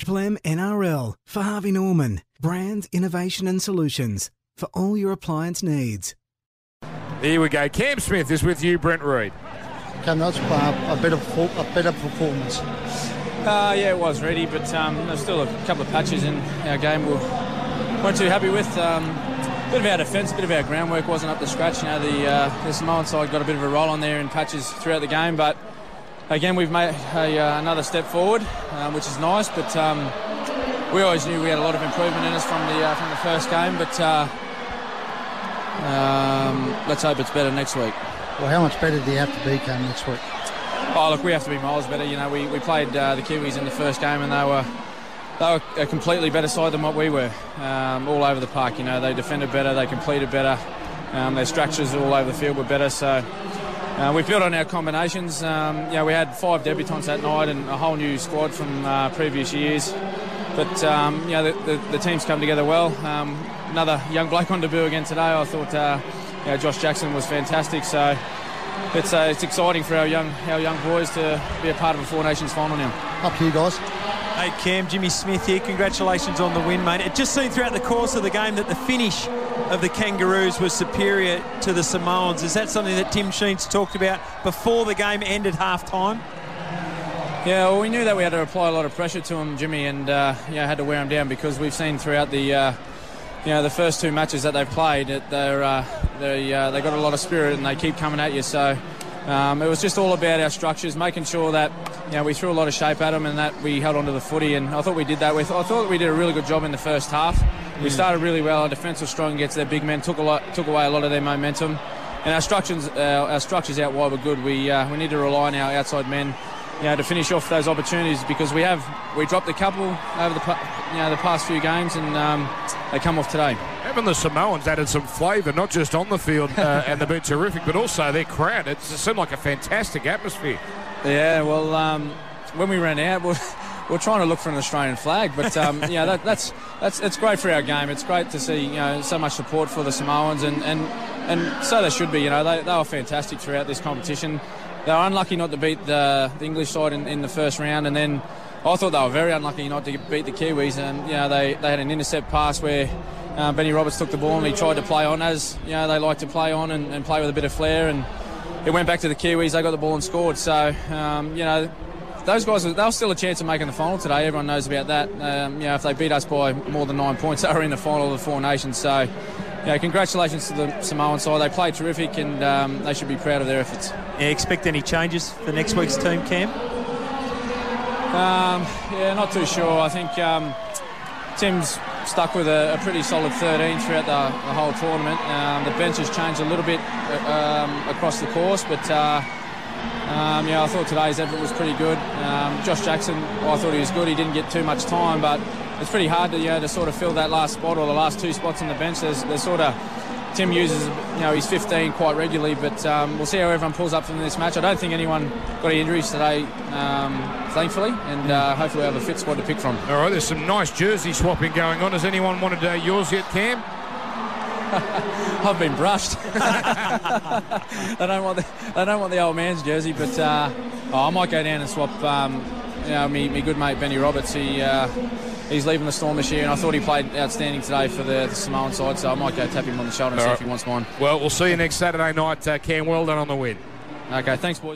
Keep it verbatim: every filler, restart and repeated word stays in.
Plem N R L for Harvey Norman, brands, innovation and solutions for all your appliance needs. Here we go. Cam Smith is with you, Brent Reed. Cam, that's a better, a better performance. Uh, yeah, it was ready, but um, there's still a couple of patches in our game we weren't too happy with. Um, a bit of our defence, a bit of our groundwork wasn't up to scratch. You know, the, uh, the Samoan side got a bit of a roll on there in patches throughout the game, but again, we've made a, uh, another step forward, um, which is nice, but um, we always knew we had a lot of improvement in us from the uh, from the first game, but uh, um, let's hope it's better next week. Well, how much better do you have to be, Cam, next week? Oh, look, we have to be miles better. You know, we, we played uh, the Kiwis in the first game, and they were they were a completely better side than what we were, um, all over the park. You know, they defended better, they completed better, um, their structures all over the field were better, so... Uh, we built on our combinations. Um, yeah, we had five debutants that night and a whole new squad from uh, previous years. But um, yeah, the, the, the team's come together well. Um, another young bloke on debut again today. I thought uh, yeah, Josh Jackson was fantastic. So it's uh, it's exciting for our young our young boys to be a part of a Four Nations final now. Up to you guys. Hey Cam, Jimmy Smith here. Congratulations on the win, mate. It just seemed throughout the course of the game that the finish of the Kangaroos was superior to the Samoans. Is that something that Tim Sheens talked about before the game ended half-time? Yeah, well, we knew that we had to apply a lot of pressure to him, Jimmy, and uh, yeah, had to wear him down because we've seen throughout the uh, you know the first two matches that they've played that they're uh, they uh, they got a lot of spirit and they keep coming at you. So um, it was just all about our structures, making sure that you know we threw a lot of shape at them and that we held onto the footy. And I thought we did that with. I thought we did a really good job in the first half. We started really well. Our defence was strong against their big men. Took a lot, took away a lot of their momentum, and our structures, uh, our structures out wide were good. We uh, we need to rely on our outside men, you know, to finish off those opportunities because we have we dropped a couple over the you know the past few games, and um, they come off today. Even the Samoans added some flavour, not just on the field, uh, and they've been terrific, but also their crowd. It seemed like a fantastic atmosphere. Yeah, well, um, when we ran out. Well, we're trying to look for an Australian flag, but um, yeah, that, that's that's it's great for our game. It's great to see you know so much support for the Samoans, and and, and so they should be. You know, they they were fantastic throughout this competition. They were unlucky not to beat the, the English side in, in the first round, and then I thought they were very unlucky not to beat the Kiwis. And you know, they they had an intercept pass where uh, Benny Roberts took the ball and he tried to play on, as you know they like to play on and, and play with a bit of flair, and it went back to the Kiwis. They got the ball and scored. So um, you know. Those guys, they were still a chance of making the final today. Everyone knows about that. Um, you know, if they beat us by more than nine points, they were in the final of the Four Nations. So, you know, congratulations to the Samoan side. They played terrific, and um, they should be proud of their efforts. Yeah, expect any changes for next week's team, Cam? Um, yeah, not too sure. I think um, Tim's stuck with a, a pretty solid thirteen throughout the, the whole tournament. Um, the bench has changed a little bit um, across the course, but... Uh, Um, yeah, I thought today's effort was pretty good. Um, Josh Jackson, well, I thought he was good. He didn't get too much time, but it's pretty hard to you know, to sort of fill that last spot or the last two spots on the bench. There's, there's sort of Tim uses, you know, he's fifteen quite regularly, but um, we'll see how everyone pulls up from this match. I don't think anyone got any injuries today, um, thankfully, and uh, hopefully we'll have a fit squad to pick from. All right, there's some nice jersey swapping going on. Has anyone wanted uh, yours yet, Cam? I've been brushed. I don't want the I don't want the old man's jersey, but uh, oh, I might go down and swap. Um, you know, me, me good mate Benny Roberts. He uh, he's leaving the Storm this year, and I thought he played outstanding today for the, the Samoan side. So I might go tap him on the shoulder and All see right. if he wants mine. Well, we'll see you next Saturday night, uh, Cam. Well done on the win. Okay, thanks, boys.